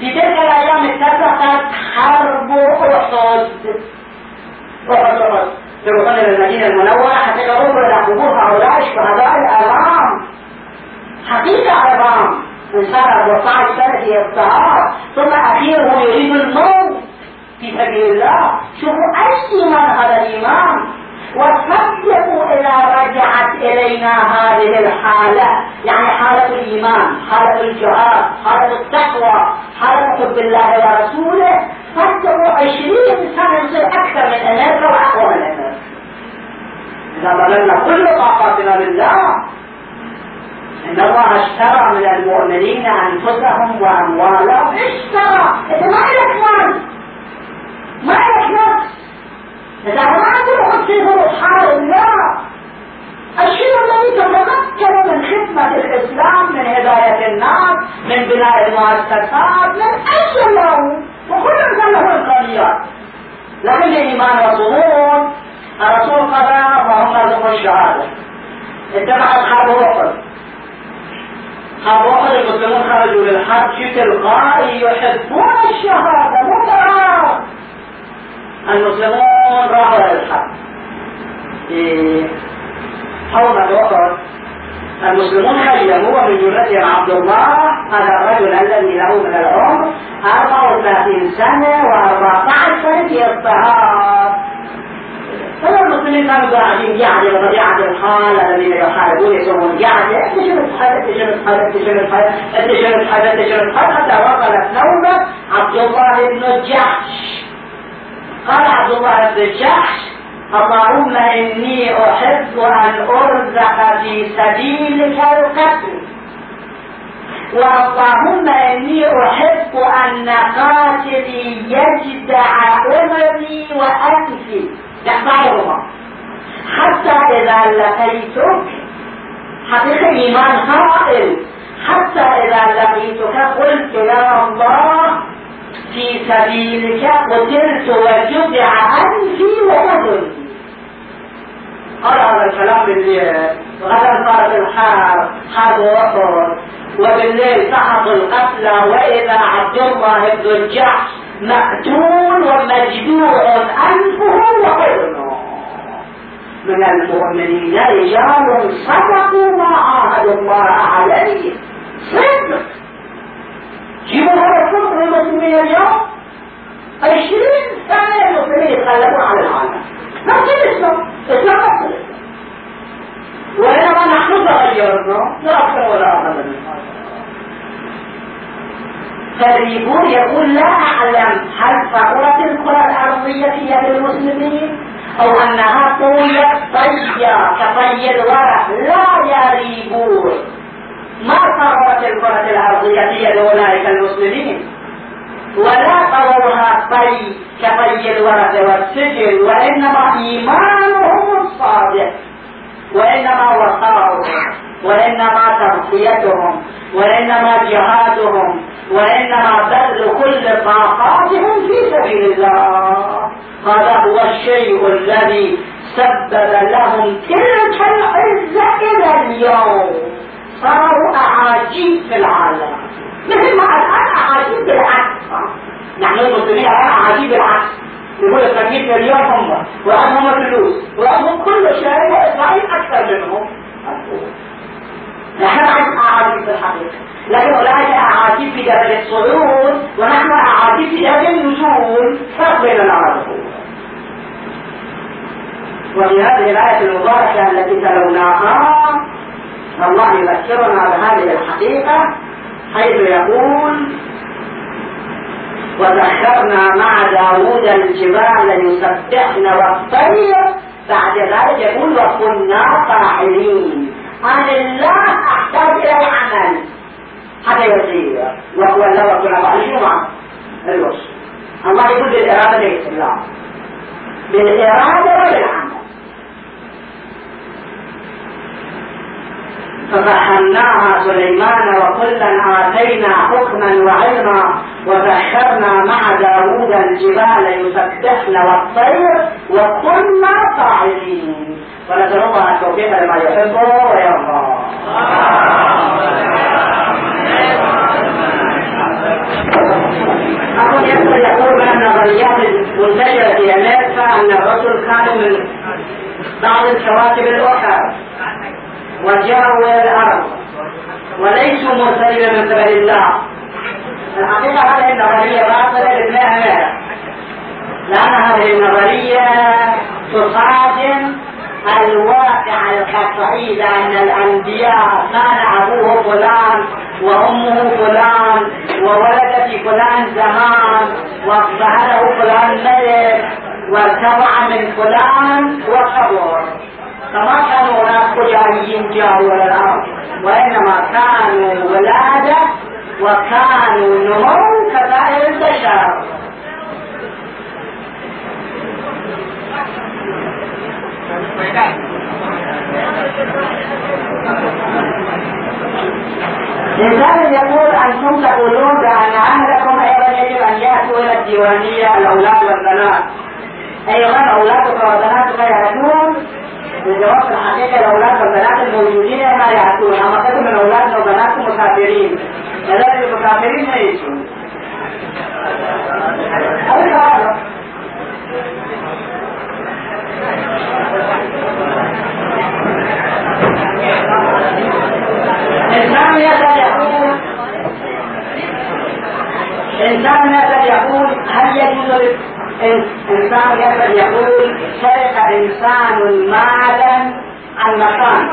في تلك الأيام اتفقت حرب أحد تروحون إلى المدينة المنورة حتى يروحوا إلى قبور هؤلاء الشهداء العظام، حقيقة عظام، من صار 14 سنة في اضطهاد، ثم أخيره يريد الموت في سبيل الله. شوفوا أي من هذا الإمام، وصدقوا إذا رجعت إلينا هذه الحالة، يعني حالة الإيمان، حالة الجهاد، حالة التقوى، حالة حب الله ورسوله، صدقوا 20 سنة نصير أكثر من أنك وأقوى من أنك. إذا ظللنا كل طاقتنا لله، إن الله اشترى من المؤمنين أنفسهم وأموالهم، اشترى. إذا ما لك نفس، ما لك نفس، إذا ما تروح تروح حال الله. الشيء الذي تتمكن من خدمة الإسلام، من هداية الناس، من بناء المؤسسات، من أجل له، وكل من له القليل. لكن الإيمان والظهور الرسول قضاء وهم رزقوا الشهادة. اتبعت حرب أحد، المسلمون خرجوا للحرب تلقائي يحبون الشهادة مطلقا. المسلمون راحوا للحرب في حوض الوقت. المسلمون خيموا من جرتهم عبد الله، هذا الرجل الذي له من العمر 34 سنة و14 سنة يضطهاد. المسلمين كانوا قاعدين قاعدة الحال الذين يحاربون يسمون قاعدة تجرب حالة حتى وصلت نوبة عبد الله بن الجحش. قال عبد الله بن الجحش: اللهم إني أحب أن أرزق في سبيلك القتل، اللهم إني أحب أن قاتلي يجدع أمري وأنفي يحضرهما حتى إذا لقيتك. حقيقة إيمان قائل: حتى إذا لقيتك قلت يا الله في سبيلك قتلت وجدع أنفي وأذني. قال هذا الكلام بالليل، غدا صارت الحرب، حرب أحد، وبالليل سحق القتلى، وإذا عبد الله بن الجحش مقتول ومجدوع أنفه وقرنه. من المؤمنين رجال صدقوا ما عاهدوا الله عليه، صدق. جيبوا هذا الصدق للمسلمين اليوم. 20 سنة المسلمين يتغلبوا على العالم، نفس الإسلام، إسلام نفس الإسلام، وإنما نحن تغيرنا لا أكثر ولا أقل من هذا. فالريبور يقول: لا أعلم هل فقرة الكرة الأرضية في يد المسلمين أو أنها طولة طيّة كطي الورق. لا يا ريبور، ما فقرة الكرة الأرضية في يد أولئك المسلمين، ولا طولها طي كطي الورق والسجل، وإنما إيمانهم الصادق، وإنما وقاؤهم، وإنما تغطيتهم، وإنما جهادهم، وإنما بذل كل طاقاتهم في سبيل الله. هذا هو الشيء الذي سبب لهم تلك العزة إلى اليوم. صاروا أعاجيب في العالم، مثل ما الآن أعاجيب بالعكس. نحن المسلمين الآن أعاجيب بالعكس، يقول التركيب اليوم هم وأنهم فلوس وأنهم كل شيء، وإسرائيل أكثر منهم. نحن أعاجيب في الحقيقة، لكن أولئك أعاجيب في درجة الصعود، ونحن أعاجيب في درجة النزول، فرق بين العالم. وفي هذه الآية المباركة التي تلوناها الله يذكرنا بهذه الحقيقة، حيث يقول: وذكرنا مع داود الجبال يسبحن والطير. بعد ذلك يقول: وكنا فاعلين. عن الله أحتاج إلى العمل حتى يصير، وهو الله ربنا فاعلين معه الوصف. الله يقول بالإرادة ليس الله، بالإرادة والعمل. ففهمناها سليمان وكلا آتينا حكما وعلما وسخرنا مع داود الجبال يسبحن والطير وكنا فاعلين. ونسأل الله التوفيق لما يحبه ويرضاه. أقول يقول من النظريات المنتشرة في أمريكا أن الرسل كانوا من بعض الكواكب الأخرى وجاءوا إلى الأرض وليسوا مرسلين من قبل الله. الحقيقة هذه النظرية باطلة 100%. لأن هذه النظرية تصادم الواقع القطعي، لأن الأنبياء كان أبوه فلان وأمه فلان وولدت فلان زمان واصطهره فلان ملك وارتفع من فلان وكبر، فما كانوا هناك قجاريين جاءوا إلى الأرض، وإنما كانوا ولادة وكانوا نمو كبائر البشر. لذلك يقول أنتم تقولون بأن عهدكم أيضا يجب أن يأتوا إلى الديوانية الأولاد والبنات، أيضا أولادك وبناتك يأتون. الجواب في الحقيقة الأولاد والبنات الموجودين ما يأتون، أما كنتم من أولاد وبنات مسافرين، لذلك المسافرين ما يجون. الإنسان يقول هل يجوز الإنسان يقول سرق إنسان مالا عن مكان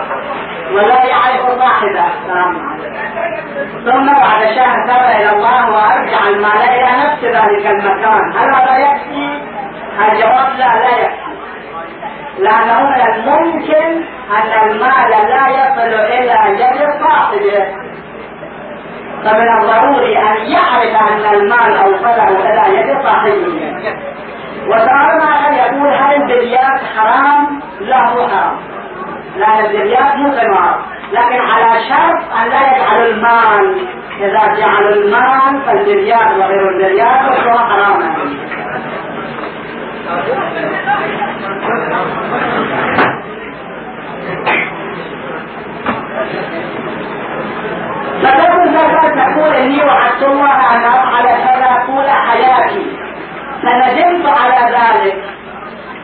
ولا يعرف صاحبه ثم بعد شهر تاب إلى الله وأرجع المال إلى نفس ذلك المكان، هل هذا يكفي؟ الجواب لا يكفي، لأنه من الممكن أن المال لا يصل إلى يد صاحبه، فمن الضروري أن يعرف أن المال أوصله إلى يد صاحبه. وسألنا أن يقول هل البليات حرام؟ لا هو حرام، لأن البليات مقنعة، لكن على شرط أن لا يجعل المال، إذا جعل المال فالبليات وغير البليات فهو حرام. تقول إني وعدت الله أن أفعل كذا طول حياتي فندمت على ذلك،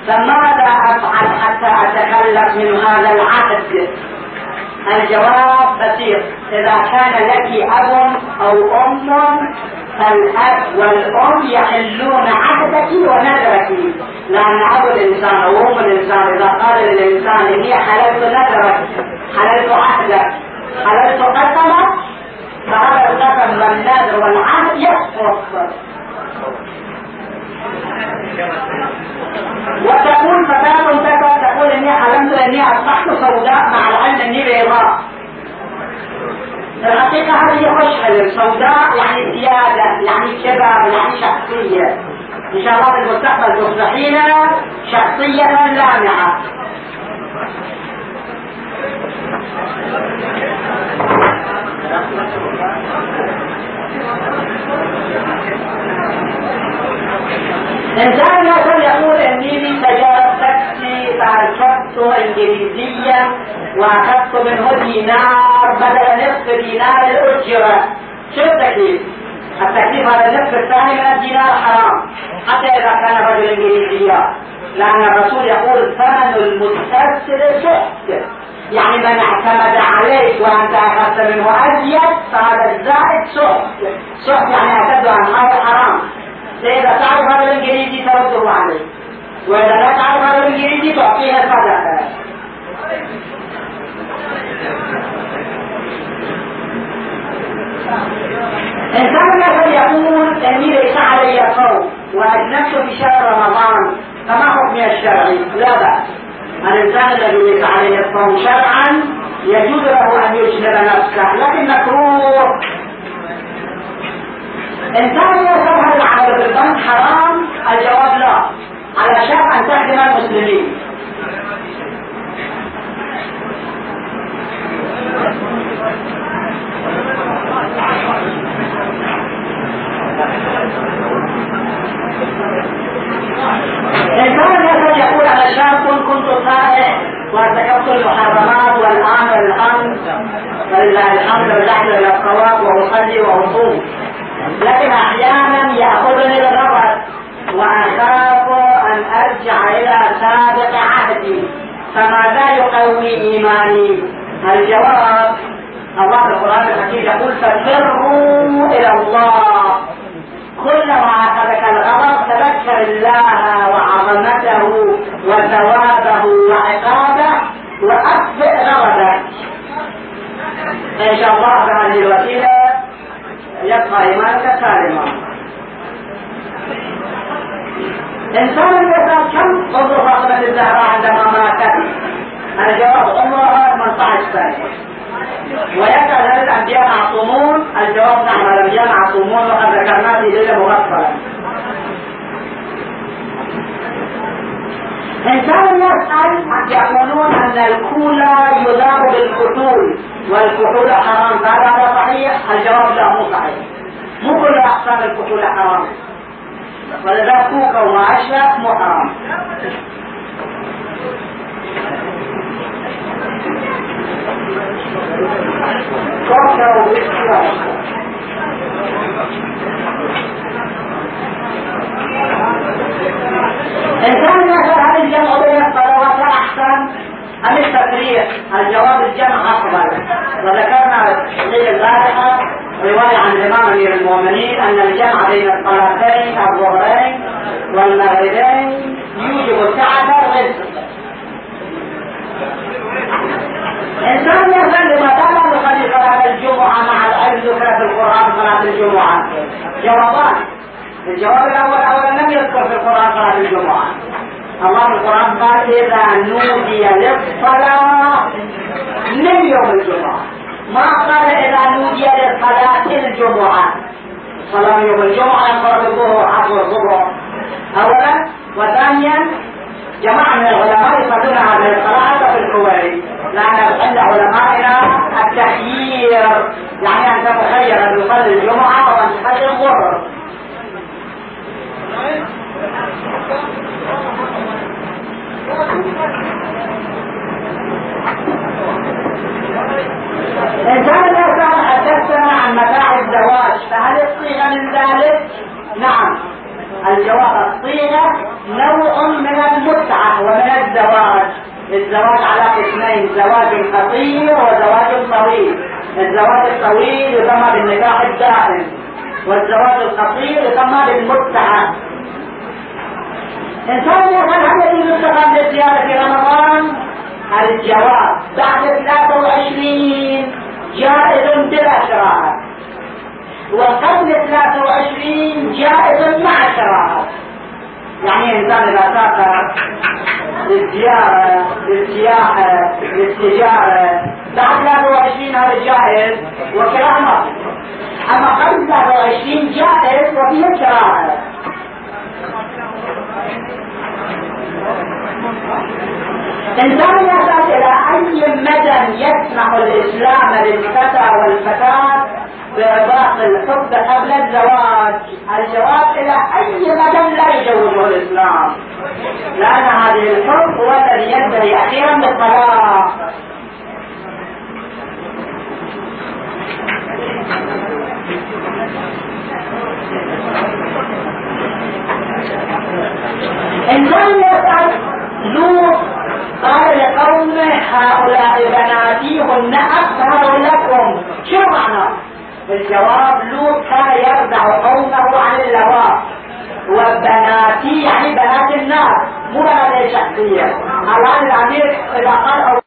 فماذا أفعل حتى أتخلص من هذا العقد؟ الجواب بسيط، إذا كان لك أب أو أم فالأب والأم يحلون عهدك ونذرك، لأن أب الإنسان أو أم الإنسان إذا قال للإنسان إني حللت نذرك، حللت عهدك، حللت قسمك، فهذا القسم والنذر والعهد يسقط. وتقول فتاة تقول إني حلمت إني أصبحت سوداء مع العلم إني بيضاء. الحقيقة هذه خشعة سوداء، يعني سيادة، يعني شباب، يعني شخصية. إن شاء الله في المستقبل تصبحين شخصية لامعة. إنسان يقول إني من تجارة تاكسي فأركبت إنجليزية وأخذت منه دينار بدل نصف دينار الأجرة، شو التكليف؟ التكليف هذا النصف الثاني من الدينار حرام حتى إذا كان رجل إنجليزية، لأن الرسول يقول ثمن المستسر سحت، يعني من اعتمد عليك وانت اخذت منه ازيد فهذا الزائد سحت، يعني اعتدوا عن هذا حرام. فاذا تعرف هذا الانجليزي ترده عليك، واذا لا تعرف هذا الانجليزي تعطيه صدقه. انسان مثلا يقول اني ليس علي صوم واجنبت في شهر رمضان فما حكمي الشرعي؟ لا باس، الإنسان الذي ليس عليه الصوم شرعا يجوز له أن يجلب نفسه، لكن مكروه. إنسان يصبح العمل في البنك حرام؟ الجواب لا، على شرط أن تخدم المسلمين. إنسان يقول أنا شاب كنت صائح وارتكبت المحرمات والآن الحمد لله إلى الصواب وأصلي وأصوم، لكن أحيانا يأخذني الغفر وأخاف أن أرجع إلى سابق عهدي، فماذا يقوي إيماني؟ الجواب الله في القرآن الحكيم يقول ففروا إلى الله، كلما أخذك الغضب تذكر الله وعظمته وثوابه وعقابه، وأطفئ غضبه. إن شاء الله بهذه الوسيلة يبقى إيمانك سالما. إنسان يسأل كم عمر فاطمة الزهراء عندما ماتت؟ الجواب عمرها 18 سنة. ويسأل هل الأنبياء معصومون؟ الجواب نعم، الأنبياء معصومون، وقد ذكرنا في ليلة مغفرة. إنسان يسأل يقولون أن الكولى يذاب بالكحول والكحول حرام، هل هذا صحيح؟ الجواب لا، مو صحيح، مو كل أقسام الكحول حرام، ولذا كوكا وما أشبه مو حرام. إنسان يسأل هل الجمع بين الصلوات أحسن أم التفريق؟ الجواب الجمع أفضل، وذكرنا في البارحة رواية عن الإمام أمير المؤمنين أن الجمع بين الصلاتين الظهرين والمغربين يوجب السعة والرزق. إنسان يسأل لما تعلم بخلي صلاة الجمعة مع العلم ذكر في القرآن صلاة الجمعة؟ جوابان. الجواب الأول، لم يذكر في القرآن صلاة الجمعة. الله في القرآن قال إذا نودي للصلاة من يوم الجمعة، ما قال إذا نودي للصلاة الجمعة. صلاة يوم الجمعة صلاة الظهر عصر الظهر أولا، وثانيا جماعة من العلماء يصلون هذه الصلاة في الحواري، لأن عند علمائنا التخيير يعني أن تتخير أن تصلي الجمعة وأن تصلي الظهر. إنسان يسأل حدثنا عن متاع الزواج، فهل الصيغة من ذلك؟ نعم، الجواب الصيغة نوع من المتعة ومن الزواج. الزواج على قسمين، زواج قصير وزواج طويل. الزواج الطويل يسمى بالنكاح الدائم، والزواج القصير يسمى بالمتعة. إنسان يسأل هل يجوز السفر للزيارة في رمضان؟ الجواب بعد 23 جائز بلا شراهة، وقبل 23 جائز مع شراهة. يعني الإنسان إذا سافر للزيارة للسياحة للتجارة بعد 23 هذا جائز وكرامة، أما قبل 23 جائز وفيه كرامة. الإنسان يسأل إلى أي مدى يسمح الإسلام للفتى والفتاة بإباحة الحب قبل الزواج؟ الجواب إلى أي مدى لا يجوزه الإسلام، لأن هذا الحب هو الذي ينتهي أخيرا بالطلاق. إنسان يسأل لوط قال لقومه هؤلاء بناتي هن أطهر لكم، شو معناه؟ الجواب لوط كان يردع قومه عن اللواط، وبناتي يعني بنات الناس مو بنات الشخصية. الآن الأمير إذا قال